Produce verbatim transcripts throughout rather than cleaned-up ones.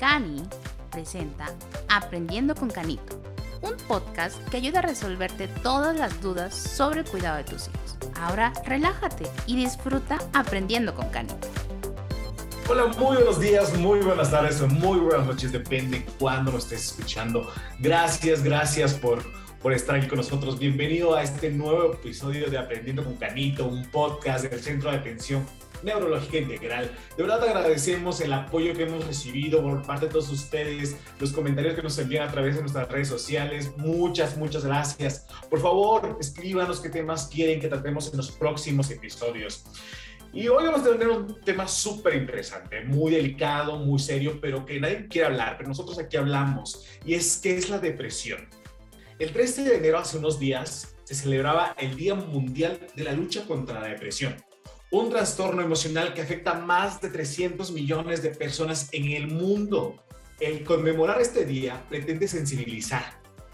Cani presenta Aprendiendo con Canito, un podcast que ayuda a resolverte todas las dudas sobre el cuidado de tus hijos. Ahora relájate y disfruta Aprendiendo con Canito. Hola, muy buenos días, muy buenas tardes, muy buenas noches, depende cuándo lo estés escuchando. Gracias, gracias por, por estar aquí con nosotros. Bienvenido a este nuevo episodio de Aprendiendo con Canito, un podcast del Centro de Atención Neurológica Integral. De verdad agradecemos el apoyo que hemos recibido por parte de todos ustedes, los comentarios que nos envían a través de nuestras redes sociales. Muchas, muchas gracias. Por favor, escríbanos qué temas quieren que tratemos en los próximos episodios. Y hoy vamos a tener un tema súper interesante, muy delicado, muy serio, pero que nadie quiere hablar, pero nosotros aquí hablamos, y es que es la depresión. El trece de enero, hace unos días, se celebraba el Día Mundial de la Lucha contra la Depresión, un trastorno emocional que afecta a más de trescientos millones de personas en el mundo. El conmemorar este día pretende sensibilizar,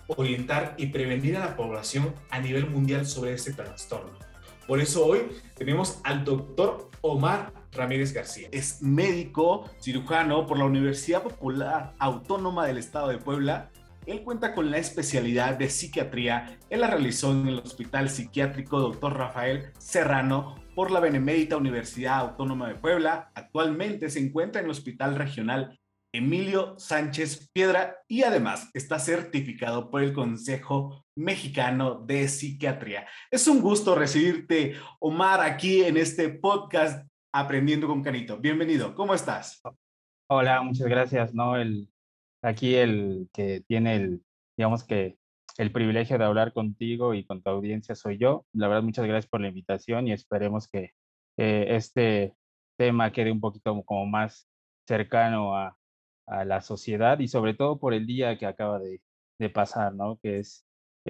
orientar y prevenir a la población a nivel mundial sobre este trastorno. Por eso hoy tenemos al doctor Omar Ramírez García. Es médico cirujano por la Universidad Popular Autónoma del Estado de Puebla. Él cuenta con la especialidad de psiquiatría. Él la realizó en el Hospital Psiquiátrico doctor Rafael Serrano por la Benemérita Universidad Autónoma de Puebla. Actualmente se encuentra en el Hospital Regional Emilio Sánchez Piedra y además está certificado por el Consejo Mexicano de Psiquiatría. Es un gusto recibirte, Omar, aquí en este podcast Aprendiendo con Canito. Bienvenido, ¿cómo estás? Hola, muchas gracias, ¿no? El, aquí el que tiene el, digamos que el privilegio de hablar contigo y con tu audiencia soy yo. La verdad, muchas gracias por la invitación y esperemos que eh, este tema quede un poquito como más cercano a a la sociedad y sobre todo por el día que acaba de, de pasar, ¿no? Que es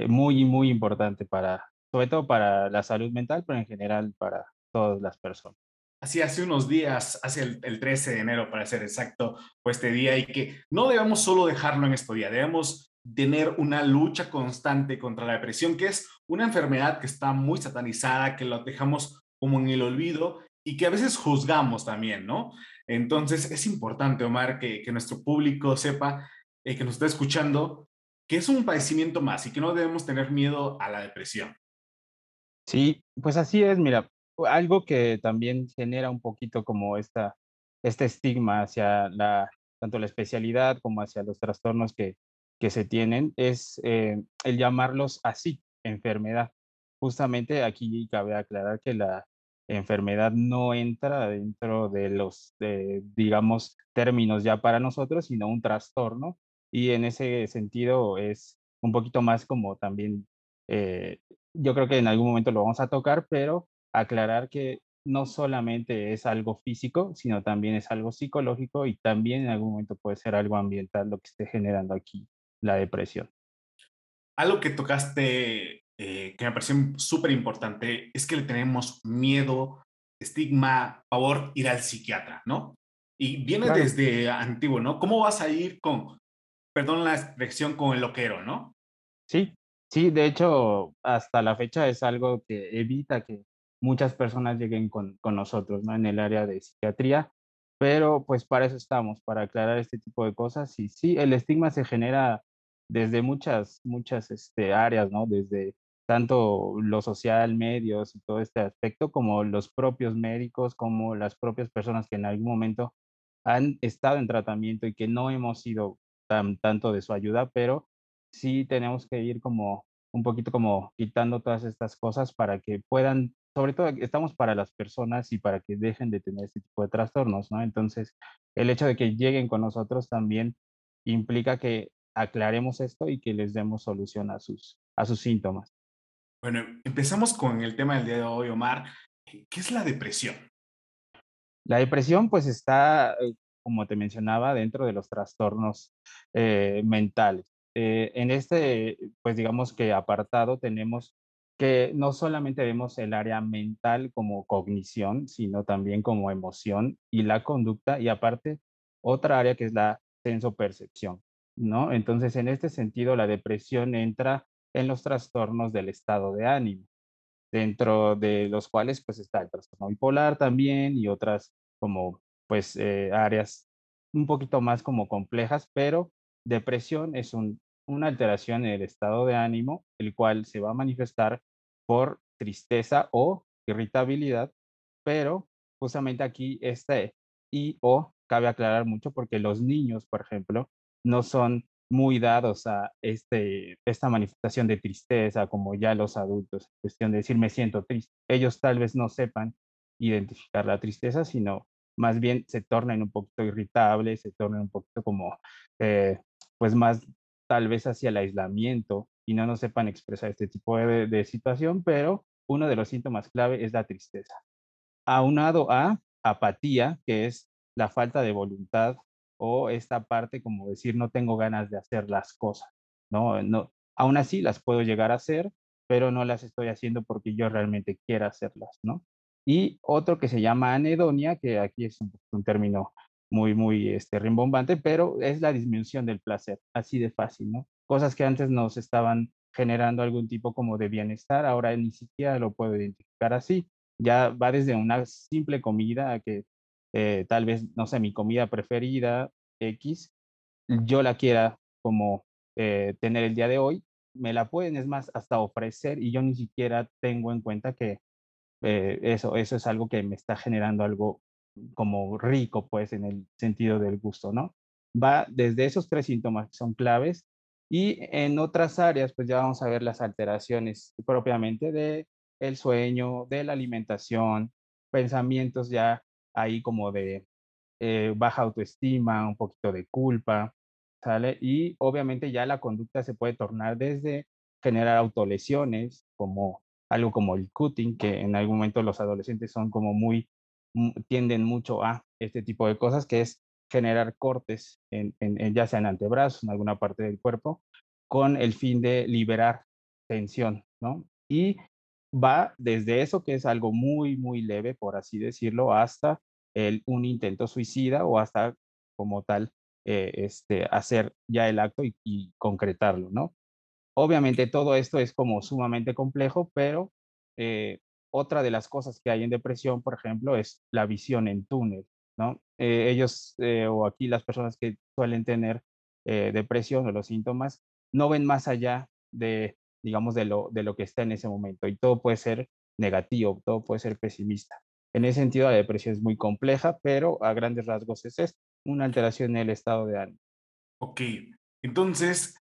muy, muy importante para, sobre todo para la salud mental, pero en general para todas las personas. Así hace unos días, hace el, el trece de enero para ser exacto, fue este día y que no debemos solo dejarlo en este día, debemos tener una lucha constante contra la depresión, que es una enfermedad que está muy satanizada, que la dejamos como en el olvido y que a veces juzgamos también, ¿no? Entonces, es importante, Omar, que, que nuestro público sepa, eh, que nos está escuchando, que es un padecimiento más y que no debemos tener miedo a la depresión. Sí, pues así es, mira, algo que también genera un poquito como esta, este estigma hacia la, tanto la especialidad como hacia los trastornos que, que se tienen, es eh, el llamarlos así, enfermedad. Justamente aquí cabe aclarar que la enfermedad no entra dentro de los, de, digamos, términos ya para nosotros, sino un trastorno, y en ese sentido es un poquito más como también, eh, yo creo que en algún momento lo vamos a tocar, pero aclarar que no solamente es algo físico, sino también es algo psicológico y también en algún momento puede ser algo ambiental lo que esté generando aquí la depresión. Algo que tocaste Eh, que me pareció súper importante, es que le tenemos miedo, estigma, pavor, ir al psiquiatra, ¿no? Y viene claro. Desde antiguo, ¿no? ¿Cómo vas a ir con, perdón la expresión, con el loquero, ¿no? Sí, sí, de hecho, hasta la fecha es algo que evita que muchas personas lleguen con, con nosotros, ¿no? En el área de psiquiatría, pero pues para eso estamos, para aclarar este tipo de cosas. Y sí, el estigma se genera desde muchas, muchas este, áreas, ¿no? Desde tanto lo social, medios y todo este aspecto, como los propios médicos, como las propias personas que en algún momento han estado en tratamiento y que no hemos sido tan, tanto de su ayuda, pero sí tenemos que ir como un poquito como quitando todas estas cosas para que puedan, sobre todo estamos para las personas y para que dejen de tener este tipo de trastornos, ¿no? Entonces, el hecho de que lleguen con nosotros también implica que aclaremos esto y que les demos solución a sus, a sus síntomas. Bueno, empezamos con el tema del día de hoy, Omar. ¿Qué es la depresión? La depresión, pues, está, como te mencionaba, dentro de los trastornos eh, mentales. Eh, en este, pues, digamos que apartado tenemos que no solamente vemos el área mental como cognición, sino también como emoción y la conducta, y aparte otra área que es la sensopercepción, ¿no? Entonces, en este sentido, la depresión entra en los trastornos del estado de ánimo, dentro de los cuales pues está el trastorno bipolar también y otras como pues eh, áreas un poquito más como complejas, pero depresión es un, una alteración en el estado de ánimo, el cual se va a manifestar por tristeza o irritabilidad, pero justamente aquí este y o cabe aclarar mucho porque los niños, por ejemplo, no son muy dados a este, esta manifestación de tristeza como ya los adultos, en cuestión de decir me siento triste. Ellos tal vez no sepan identificar la tristeza, sino más bien se tornan un poquito irritables, se tornan un poquito como, eh, pues más tal vez hacia el aislamiento y no nos sepan expresar este tipo de, de situación, pero uno de los síntomas clave es la tristeza. Aunado a apatía, que es la falta de voluntad o esta parte como decir no tengo ganas de hacer las cosas, ¿no? No, aún así las puedo llegar a hacer, pero no las estoy haciendo porque yo realmente quiero hacerlas, ¿no? Y otro que se llama anedonia, que aquí es un, un término muy, muy este, rimbombante, pero es la disminución del placer, así de fácil, ¿no? Cosas que antes nos estaban generando algún tipo como de bienestar, ahora ni siquiera lo puedo identificar así. Ya va desde una simple comida a que eh, tal vez, no sé, mi comida preferida, X, yo la quiera como eh, tener el día de hoy, me la pueden, es más, hasta ofrecer y yo ni siquiera tengo en cuenta que Eh, eso, eso es algo que me está generando algo como rico, pues, en el sentido del gusto, ¿no? Va desde esos tres síntomas que son claves y en otras áreas, pues, ya vamos a ver las alteraciones propiamente de el sueño, de la alimentación, pensamientos ya ahí como de eh, baja autoestima, un poquito de culpa, ¿sale? Y obviamente ya la conducta se puede tornar desde generar autolesiones, como algo como el cutting, que en algún momento los adolescentes son como muy, tienden mucho a este tipo de cosas, que es generar cortes, en, en, en ya sea en antebrazos, en alguna parte del cuerpo, con el fin de liberar tensión, ¿no? Y va desde eso, que es algo muy, muy leve, por así decirlo, hasta el, un intento suicida o hasta como tal eh, este, hacer ya el acto y, y concretarlo, ¿no? Obviamente todo esto es como sumamente complejo, pero eh, otra de las cosas que hay en depresión, por ejemplo, es la visión en túnel, ¿no? Eh, ellos eh, o aquí las personas que suelen tener eh, depresión o los síntomas no ven más allá de, digamos, de lo, de lo que está en ese momento y todo puede ser negativo, todo puede ser pesimista. En ese sentido, la depresión es muy compleja, pero a grandes rasgos es esto, una alteración en el estado de ánimo. Ok, entonces...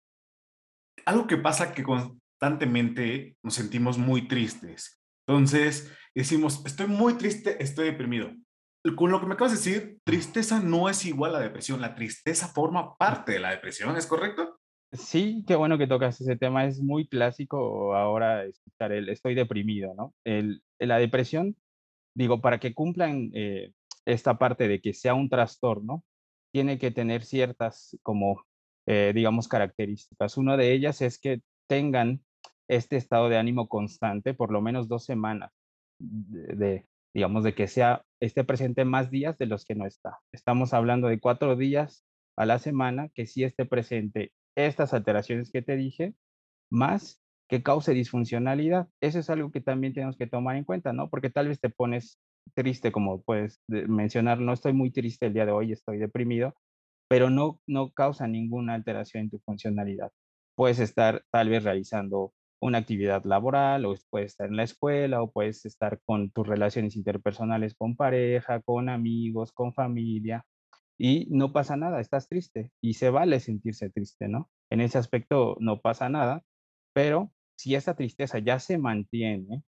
Algo que pasa que constantemente nos sentimos muy tristes. Entonces decimos, estoy muy triste, estoy deprimido. Con lo que me acabas de decir, tristeza no es igual a depresión. La tristeza forma parte de la depresión, ¿es correcto? Sí, qué bueno que tocas ese tema. Es muy clásico ahora escuchar el estoy deprimido, ¿no? El, la depresión, digo, para que cumplan eh, esta parte de que sea un trastorno, tiene que tener ciertas como... Eh, digamos, características. Una de ellas es que tengan este estado de ánimo constante por lo menos dos semanas, de, de, digamos, de que sea, esté presente más días de los que no está. Estamos hablando de cuatro días a la semana que sí esté presente estas alteraciones que te dije, más que cause disfuncionalidad. Eso es algo que también tenemos que tomar en cuenta, ¿no? Porque tal vez te pones triste, como puedes mencionar, no estoy muy triste el día de hoy, estoy deprimido, pero no, no causa ninguna alteración en tu funcionalidad. Puedes estar tal vez realizando una actividad laboral, o puedes estar en la escuela, o puedes estar con tus relaciones interpersonales con pareja, con amigos, con familia, y no pasa nada, estás triste, y se vale sentirse triste, ¿no? En ese aspecto no pasa nada, pero si esa tristeza ya se mantiene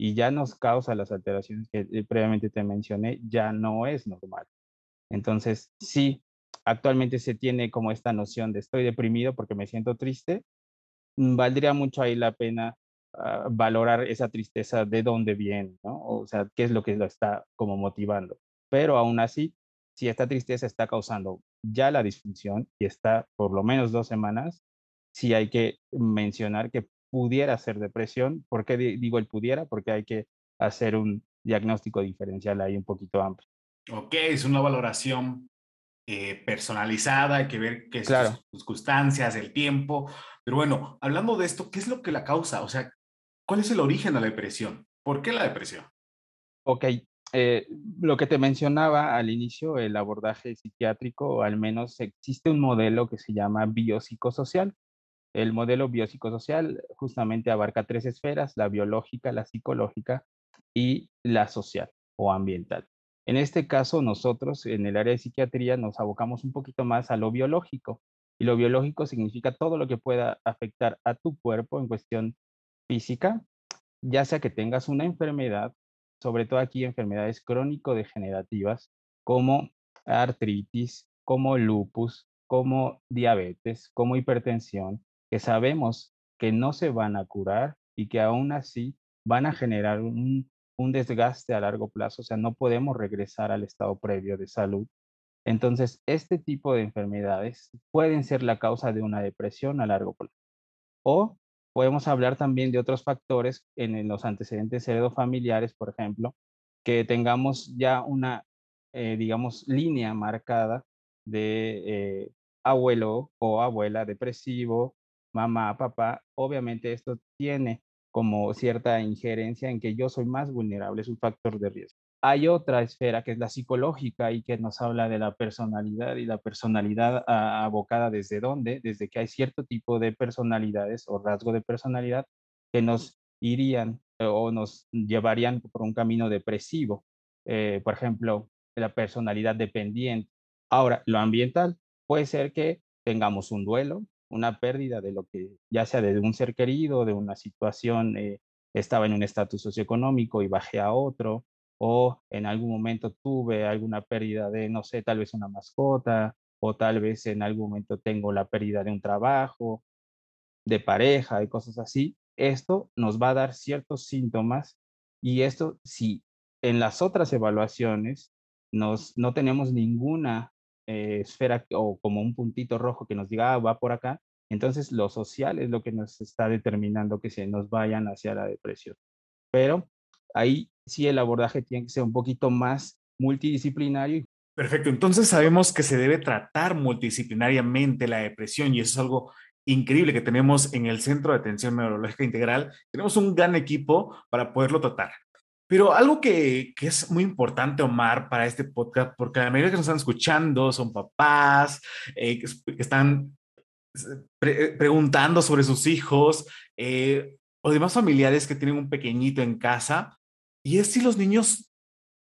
y ya nos causa las alteraciones que previamente te mencioné, ya no es normal. Entonces, sí, actualmente se tiene como esta noción de estoy deprimido porque me siento triste, valdría mucho ahí la pena uh, valorar esa tristeza de dónde viene, ¿no? O sea, qué es lo que lo está como motivando. Pero aún así, si esta tristeza está causando ya la disfunción y está por lo menos dos semanas, sí hay que mencionar que pudiera ser depresión. ¿Por qué digo el pudiera? Porque hay que hacer un diagnóstico diferencial ahí un poquito amplio. Ok, es una valoración Eh, personalizada, hay que ver qué claro. Sus circunstancias, el tiempo. Pero bueno, hablando de esto, ¿qué es lo que la causa? O sea, ¿cuál es el origen de la depresión? ¿Por qué la depresión? Ok, eh, lo que te mencionaba al inicio, el abordaje psiquiátrico, al menos existe un modelo que se llama biopsicosocial. El modelo biopsicosocial justamente abarca tres esferas, la biológica, la psicológica y la social o ambiental. En este caso, nosotros en el área de psiquiatría nos abocamos un poquito más a lo biológico. Y lo biológico significa todo lo que pueda afectar a tu cuerpo en cuestión física, ya sea que tengas una enfermedad, sobre todo aquí enfermedades crónico-degenerativas como artritis, como lupus, como diabetes, como hipertensión, que sabemos que no se van a curar y que aún así van a generar un, un desgaste a largo plazo, o sea, no podemos regresar al estado previo de salud. Entonces, este tipo de enfermedades pueden ser la causa de una depresión a largo plazo. O podemos hablar también de otros factores en los antecedentes heredofamiliares, por ejemplo, que tengamos ya una, eh, digamos, línea marcada de eh, abuelo o abuela depresivo, mamá, papá. Obviamente esto tiene como cierta injerencia en que yo soy más vulnerable, es un factor de riesgo. Hay otra esfera que es la psicológica y que nos habla de la personalidad y la personalidad ah, abocada desde dónde, desde que hay cierto tipo de personalidades o rasgo de personalidad que nos irían eh, o nos llevarían por un camino depresivo. Eh, por ejemplo, la personalidad dependiente. Ahora, lo ambiental puede ser que tengamos un duelo, una pérdida de lo que ya sea de un ser querido, de una situación, eh, estaba en un estatus socioeconómico y bajé a otro, o en algún momento tuve alguna pérdida de, no sé, tal vez una mascota, o tal vez en algún momento tengo la pérdida de un trabajo, de pareja, de cosas así. Esto nos va a dar ciertos síntomas y esto, si en las otras evaluaciones nos, no tenemos ninguna eh, esfera o como un puntito rojo que nos diga, ah, va por acá, entonces lo social es lo que nos está determinando que se nos vayan hacia la depresión. Pero ahí sí, el abordaje tiene que ser un poquito más multidisciplinario. Perfecto, entonces sabemos que se debe tratar multidisciplinariamente la depresión y eso es algo increíble que tenemos en el Centro de Atención Neurológica Integral. Tenemos un gran equipo para poderlo tratar. Pero algo que, que es muy importante, Omar, para este podcast, porque la mayoría que nos están escuchando son papás, eh, que están pre- preguntando sobre sus hijos eh, o demás familiares que tienen un pequeñito en casa. Y es si los niños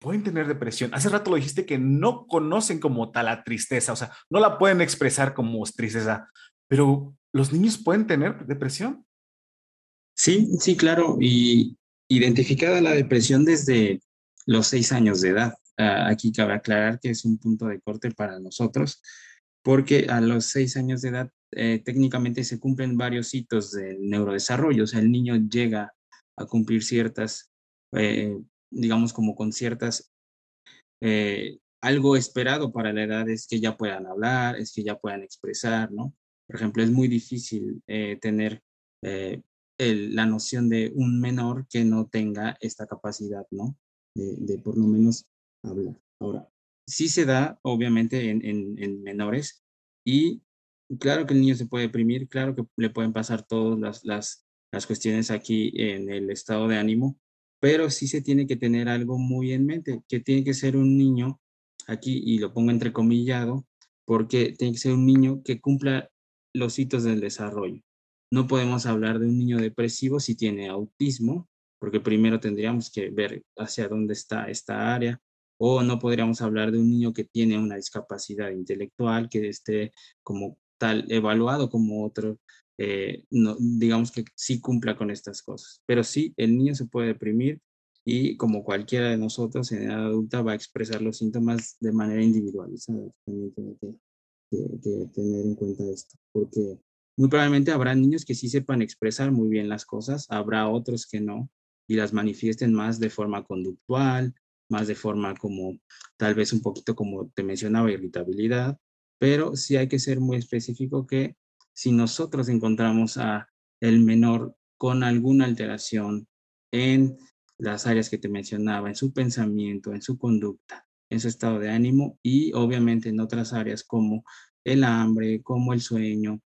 pueden tener depresión. Hace rato lo dijiste que no conocen como tal la tristeza, o sea, no la pueden expresar como tristeza, pero ¿los niños pueden tener depresión? Sí, sí, claro. Y identificada la depresión desde los seis años de edad. Aquí cabe aclarar que es un punto de corte para nosotros, porque a los seis años de edad eh, técnicamente se cumplen varios hitos del neurodesarrollo, o sea, el niño llega a cumplir ciertas Eh, digamos como con ciertas eh, algo esperado para la edad es que ya puedan hablar, es que ya puedan expresar, ¿no? Por ejemplo, es muy difícil eh, tener eh, el, la noción de un menor que no tenga esta capacidad, ¿no? De, de por lo menos hablar. Ahora, sí se da obviamente en, en, en menores y claro que el niño se puede deprimir, claro que le pueden pasar todas las, las, las cuestiones aquí en el estado de ánimo, pero sí se tiene que tener algo muy en mente, que tiene que ser un niño, aquí y lo pongo entrecomillado, porque tiene que ser un niño que cumpla los hitos del desarrollo. No podemos hablar de un niño depresivo si tiene autismo, porque primero tendríamos que ver hacia dónde está esta área, o no podríamos hablar de un niño que tiene una discapacidad intelectual, que esté como tal evaluado como otro. Eh, no, digamos que sí cumpla con estas cosas, pero sí, el niño se puede deprimir y como cualquiera de nosotros en edad adulta va a expresar los síntomas de manera individualizada. También tiene que, que, que tener en cuenta esto, porque muy probablemente habrá niños que sí sepan expresar muy bien las cosas, habrá otros que no y las manifiesten más de forma conductual, más de forma como tal vez un poquito como te mencionaba, irritabilidad, pero sí hay que ser muy específico que si nosotros encontramos a el menor con alguna alteración en las áreas que te mencionaba, en su pensamiento, en su conducta, en su estado de ánimo y obviamente en otras áreas como el hambre, como el sueño,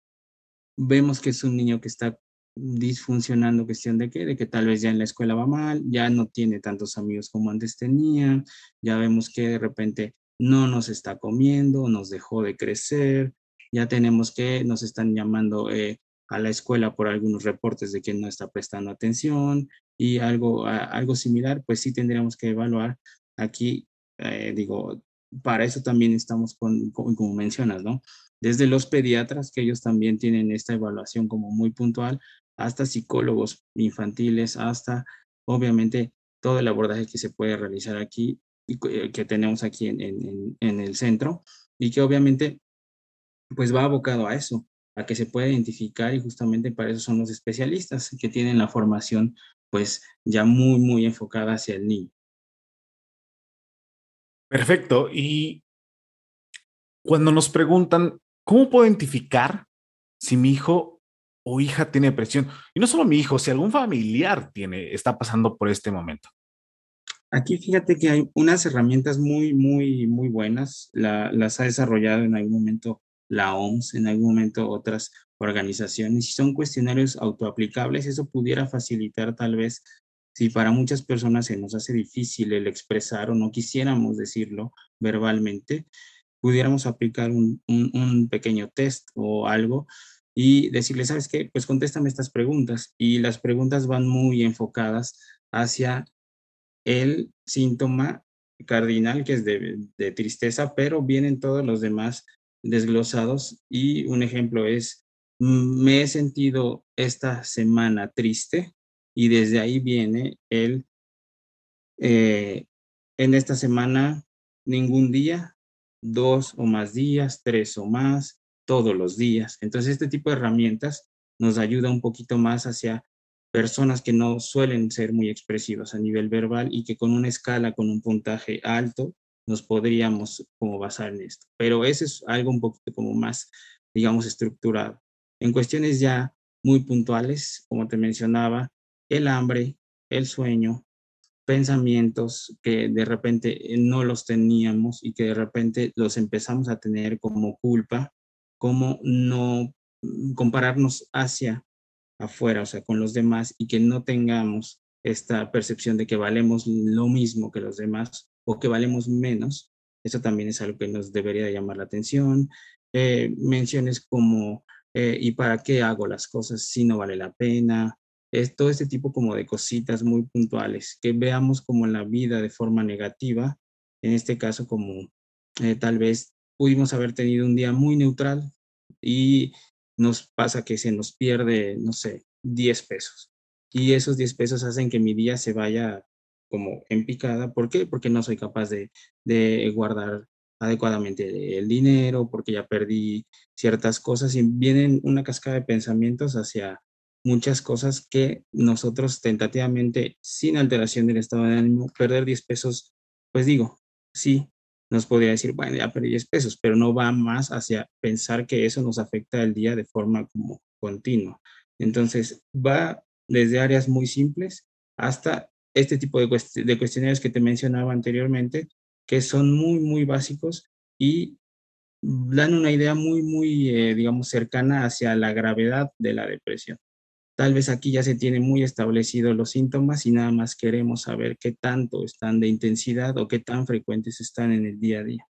vemos que es un niño que está disfuncionando, cuestión de que, de que tal vez ya en la escuela va mal, ya no tiene tantos amigos como antes tenía, ya vemos que de repente no nos está comiendo, nos dejó de crecer, ya tenemos que nos están llamando eh, a la escuela por algunos reportes de que no está prestando atención y algo, a, algo similar, pues sí tendríamos que evaluar aquí, eh, digo, para eso también estamos, con, con, como mencionas, ¿no? Desde los pediatras, que ellos también tienen esta evaluación como muy puntual, hasta psicólogos infantiles, hasta obviamente todo el abordaje que se puede realizar aquí y que tenemos aquí en, en, en el centro y que obviamente pues va abocado a eso, a que se pueda identificar, y justamente para eso son los especialistas que tienen la formación pues ya muy muy enfocada hacia el niño. Perfecto. Y cuando nos preguntan, ¿cómo puedo identificar si mi hijo o hija tiene depresión? Y no solo mi hijo, si algún familiar tiene, está pasando por este momento. Aquí fíjate que hay unas herramientas muy, muy, muy buenas. La, las ha desarrollado en algún momento la O M S, en algún momento otras organizaciones. Y son cuestionarios autoaplicables. Eso pudiera facilitar tal vez, si para muchas personas se nos hace difícil el expresar o no quisiéramos decirlo verbalmente, pudiéramos aplicar un, un, un pequeño test o algo y decirle, ¿sabes qué? Pues contéstame estas preguntas. Y las preguntas van muy enfocadas hacia el síntoma cardinal, que es de, de tristeza, pero vienen todos los demás desglosados. Y un ejemplo es, me he sentido esta semana triste. Y desde ahí viene el, eh, en esta semana, ningún día, dos o más días, tres o más, todos los días. Entonces, este tipo de herramientas nos ayuda un poquito más hacia personas que no suelen ser muy expresivas a nivel verbal y que con una escala, con un puntaje alto, nos podríamos como basar en esto. Pero eso es algo un poquito como más, digamos, estructurado. En cuestiones ya muy puntuales, como te mencionaba, el hambre, el sueño, pensamientos que de repente no los teníamos y que de repente los empezamos a tener, como culpa, como no compararnos hacia afuera, o sea, con los demás, y que no tengamos esta percepción de que valemos lo mismo que los demás o que valemos menos. Eso también es algo que nos debería llamar la atención. Eh, menciones como, eh, ¿y para qué hago las cosas si no vale la pena? Es todo este tipo como de cositas muy puntuales, que veamos como la vida de forma negativa, en este caso como eh, tal vez pudimos haber tenido un día muy neutral y nos pasa que se nos pierde, no sé, diez pesos. Y esos diez pesos hacen que mi día se vaya como en picada. ¿Por qué? Porque no soy capaz de, de guardar adecuadamente el dinero, porque ya perdí ciertas cosas y vienen una cascada de pensamientos hacia muchas cosas que nosotros tentativamente, sin alteración del estado de ánimo, perder diez pesos, pues digo, sí, nos podría decir, bueno, ya perdí diez pesos, pero no va más hacia pensar que eso nos afecta el día de forma como continua. Entonces, va desde áreas muy simples hasta este tipo de, cuest- de cuestionarios que te mencionaba anteriormente, que son muy, muy básicos y dan una idea muy, muy, eh, digamos, cercana hacia la gravedad de la depresión. Tal vez aquí ya se tienen muy establecidos los síntomas y nada más queremos saber qué tanto están de intensidad o qué tan frecuentes están en el día a día.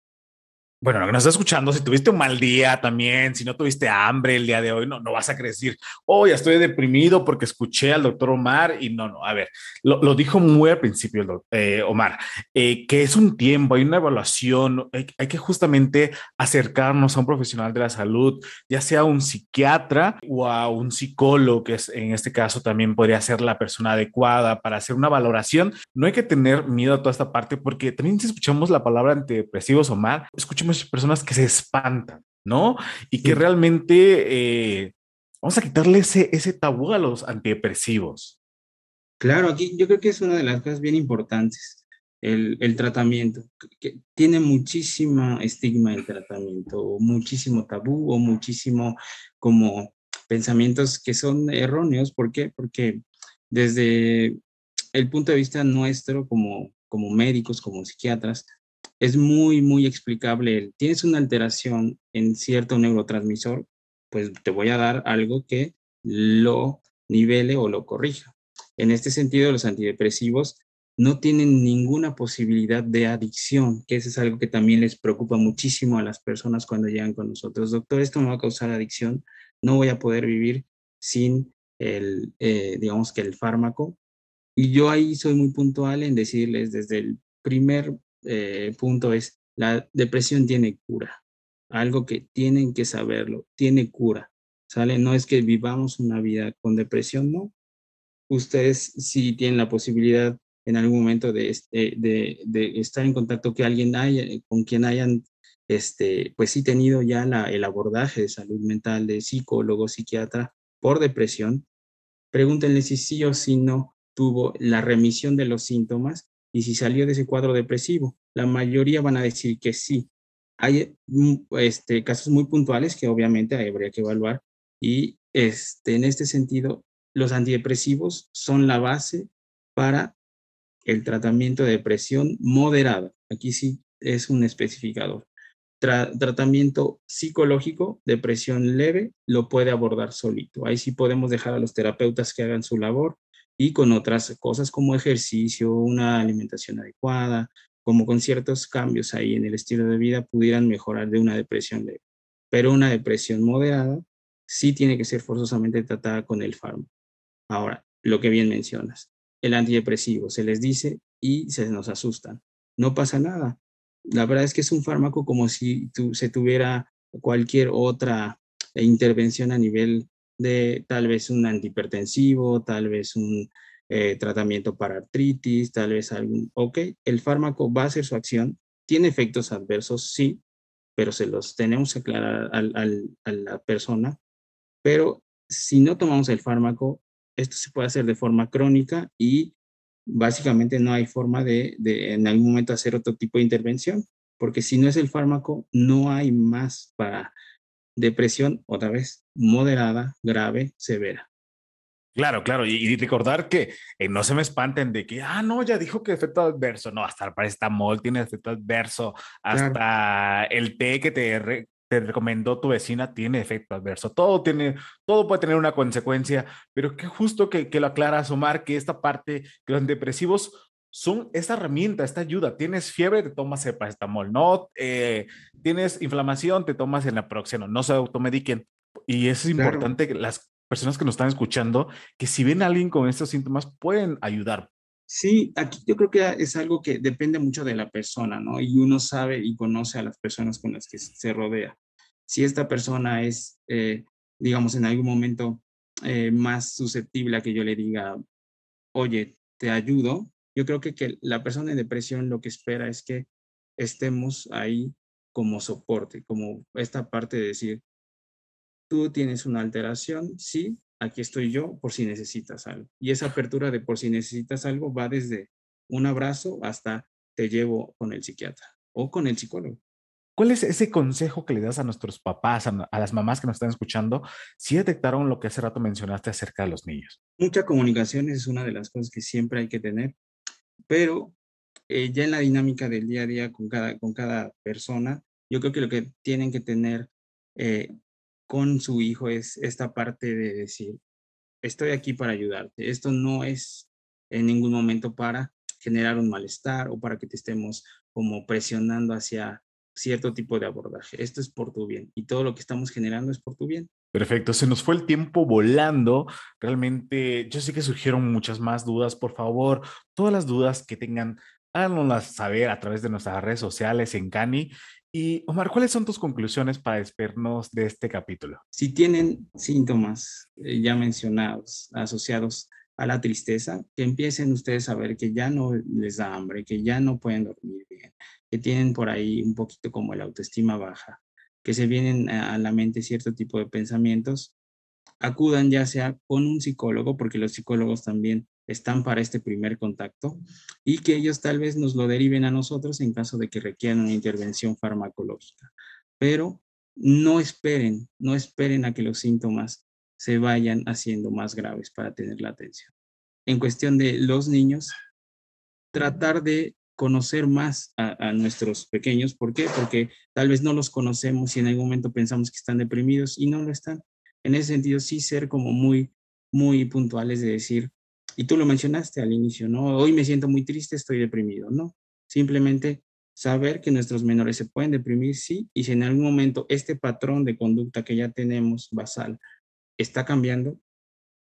Bueno, lo que nos está escuchando, si tuviste un mal día también, si no tuviste hambre el día de hoy, no, no vas a decir, oh, ya estoy deprimido porque escuché al doctor Omar y no, no, a ver, lo, lo dijo muy al principio el doctor, eh, Omar, eh, que es un tiempo, hay una evaluación, hay, hay que justamente acercarnos a un profesional de la salud, ya sea un psiquiatra o a un psicólogo, que es, en este caso también podría ser la persona adecuada para hacer una valoración. No hay que tener miedo a toda esta parte, porque también si escuchamos la palabra antidepresivos, Omar, escuchamos personas que se espantan, ¿no? Y sí, que realmente eh, vamos a quitarle ese, ese tabú a los antidepresivos. Claro, aquí yo creo que es una de las cosas bien importantes, el, el tratamiento, que tiene muchísima estigma el tratamiento, o muchísimo tabú, o muchísimo como pensamientos que son erróneos. ¿Por qué? Porque desde el punto de vista nuestro, como, como médicos, como psiquiatras, es muy, muy explicable. Tienes una alteración en cierto neurotransmisor, pues te voy a dar algo que lo nivele o lo corrija. En este sentido, los antidepresivos no tienen ninguna posibilidad de adicción, que eso es algo que también les preocupa muchísimo a las personas cuando llegan con nosotros. Doctor, esto me va a causar adicción, no voy a poder vivir sin el, eh, digamos que el fármaco. Y yo ahí soy muy puntual en decirles desde el primer eh, punto es, la depresión tiene cura, algo que tienen que saberlo, tiene cura, ¿sale? No es que vivamos una vida con depresión, no. Ustedes sí tienen la posibilidad en algún momento de, este, de, de estar en contacto que alguien haya, con quien hayan, este, pues sí tenido ya la, el abordaje de salud mental de psicólogo, psiquiatra por depresión. Pregúntenle si sí o si no tuvo la remisión de los síntomas y si salió de ese cuadro depresivo. La mayoría van a decir que sí. Hay este, casos muy puntuales que obviamente habría que evaluar y este, en este sentido los antidepresivos son la base para el tratamiento de depresión moderada. Aquí sí es un especificador. Tra- tratamiento psicológico, depresión leve, lo puede abordar solito. Ahí sí podemos dejar a los terapeutas que hagan su labor y con otras cosas como ejercicio, una alimentación adecuada, como con ciertos cambios ahí en el estilo de vida pudieran mejorar de una depresión leve. Pero una depresión moderada sí tiene que ser forzosamente tratada con el fármaco. Ahora, lo que bien mencionas. El antidepresivo, se les dice y se nos asustan. No pasa nada. La verdad es que es un fármaco como si tu, se tuviera cualquier otra intervención a nivel de tal vez un antihipertensivo, tal vez un eh, tratamiento para artritis, tal vez algún... Ok, el fármaco va a hacer su acción, tiene efectos adversos, sí, pero se los tenemos que aclarar al, al, a la persona. Pero si no tomamos el fármaco, esto se puede hacer de forma crónica y básicamente no hay forma de, de en algún momento hacer otro tipo de intervención, porque si no es el fármaco, no hay más para depresión, otra vez, moderada, grave, severa. Claro, claro. Y, y recordar que eh, no se me espanten de que, ah, no, ya dijo que efecto adverso. No, hasta paracetamol tiene efecto adverso. Hasta claro. El té que te... Re- te recomendó tu vecina, tiene efecto adverso. Todo tiene, todo puede tener una consecuencia, pero qué justo que, que lo aclaras, Omar, que esta parte, que los antidepresivos son esta herramienta, esta ayuda. Tienes fiebre, te tomas el paracetamol, ¿no? Eh, tienes inflamación, te tomas el naproxeno, no se automediquen. Y es importante claro. Que las personas que nos están escuchando, que si ven a alguien con estos síntomas, pueden ayudar. Sí, aquí yo creo que es algo que depende mucho de la persona, ¿no? Y uno sabe y conoce a las personas con las que se rodea. Si esta persona es, eh, digamos, en algún momento eh, más susceptible a que yo le diga, oye, te ayudo, yo creo que, que la persona en depresión lo que espera es que estemos ahí como soporte, como esta parte de decir, tú tienes una alteración, sí, aquí estoy yo por si necesitas algo. Y esa apertura de por si necesitas algo va desde un abrazo hasta te llevo con el psiquiatra o con el psicólogo. ¿Cuál es ese consejo que le das a nuestros papás, a, a las mamás que nos están escuchando, si detectaron lo que hace rato mencionaste acerca de los niños? Mucha comunicación es una de las cosas que siempre hay que tener, pero eh, ya en la dinámica del día a día con cada, con cada persona, yo creo que lo que tienen que tener eh, con su hijo es esta parte de decir, estoy aquí para ayudarte. Esto no es en ningún momento para generar un malestar o para que te estemos como presionando hacia cierto tipo de abordaje. Esto es por tu bien y todo lo que estamos generando es por tu bien. Perfecto, se nos fue el tiempo volando. Realmente yo sé que surgieron muchas más dudas. Por favor, todas las dudas que tengan, háganoslas saber a través de nuestras redes sociales en Cani. Y Omar, ¿cuáles son tus conclusiones para despedirnos de este capítulo? Si tienen síntomas eh, ya mencionados, asociados a la tristeza, que empiecen ustedes a ver que ya no les da hambre, que ya no pueden dormir bien, que tienen por ahí un poquito como la autoestima baja, que se vienen a la mente cierto tipo de pensamientos, acudan ya sea con un psicólogo, porque los psicólogos también están para este primer contacto, y que ellos tal vez nos lo deriven a nosotros en caso de que requieran una intervención farmacológica. Pero no esperen, no esperen a que los síntomas se vayan haciendo más graves para tener la atención. En cuestión de los niños, tratar de conocer más a, a nuestros pequeños. ¿Por qué? Porque tal vez no los conocemos y en algún momento pensamos que están deprimidos y no lo están. En ese sentido, sí ser como muy muy puntuales de decir, y tú lo mencionaste al inicio, ¿no? Hoy me siento muy triste, estoy deprimido, ¿no? Simplemente saber que nuestros menores se pueden deprimir, sí, y si en algún momento este patrón de conducta que ya tenemos basal está cambiando,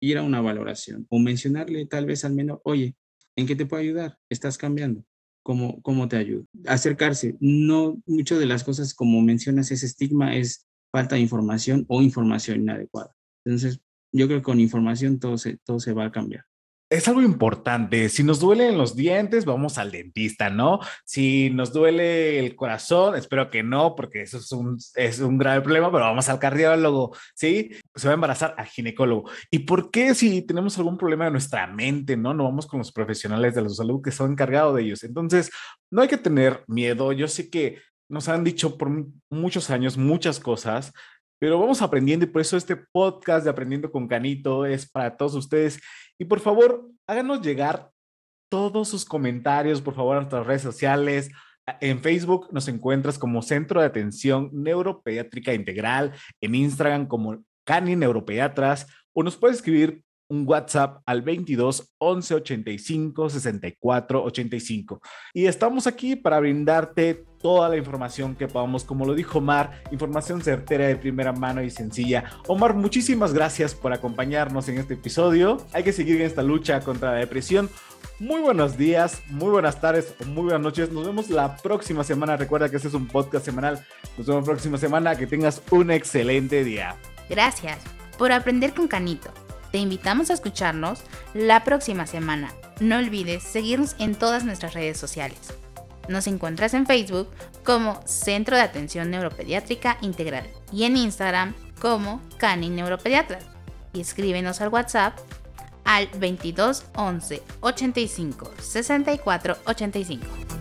ir a una valoración o mencionarle tal vez al menor, oye, ¿en qué te puedo ayudar? Estás cambiando. ¿Cómo, cómo te ayudo? Acercarse. No, muchas de las cosas, como mencionas, ese estigma es falta de información o información inadecuada. Entonces, yo creo que con información todo se, todo se va a cambiar. Es algo importante. Si nos duelen los dientes, vamos al dentista, ¿no? Si nos duele el corazón, espero que no, porque eso es un, es un grave problema, pero vamos al cardiólogo, ¿sí? Se va a embarazar al ginecólogo. ¿Y por qué si tenemos algún problema de nuestra mente, ¿no? No vamos con los profesionales de la salud que son encargados de ellos. Entonces, no hay que tener miedo. Yo sé que nos han dicho por muchos años muchas cosas, pero vamos aprendiendo y por eso este podcast de Aprendiendo con Canito es para todos ustedes. Y por favor, háganos llegar todos sus comentarios, por favor, a nuestras redes sociales. En Facebook nos encuentras como Centro de Atención Neuropediátrica Integral, en Instagram como Cani Neuropediatras, o nos puedes escribir un WhatsApp al veintidós once ochenta y cinco sesenta y cuatro ochenta y cinco. Y estamos aquí para brindarte toda la información que podamos, como lo dijo Omar, información certera de primera mano y sencilla. Omar, muchísimas gracias por acompañarnos en este episodio. Hay que seguir en esta lucha contra la depresión. Muy buenos días, muy buenas tardes, muy buenas noches. Nos vemos la próxima semana. Recuerda que este es un podcast semanal. Nos vemos la próxima semana. Que tengas un excelente día. Gracias por aprender con Canito. Te invitamos a escucharnos la próxima semana. No olvides seguirnos en todas nuestras redes sociales. Nos encuentras en Facebook como Centro de Atención Neuropediátrica Integral y en Instagram como Cani Neuropediatras. Y escríbenos al WhatsApp al veintidós once ochenta y cinco sesenta y cuatro ochenta y cinco.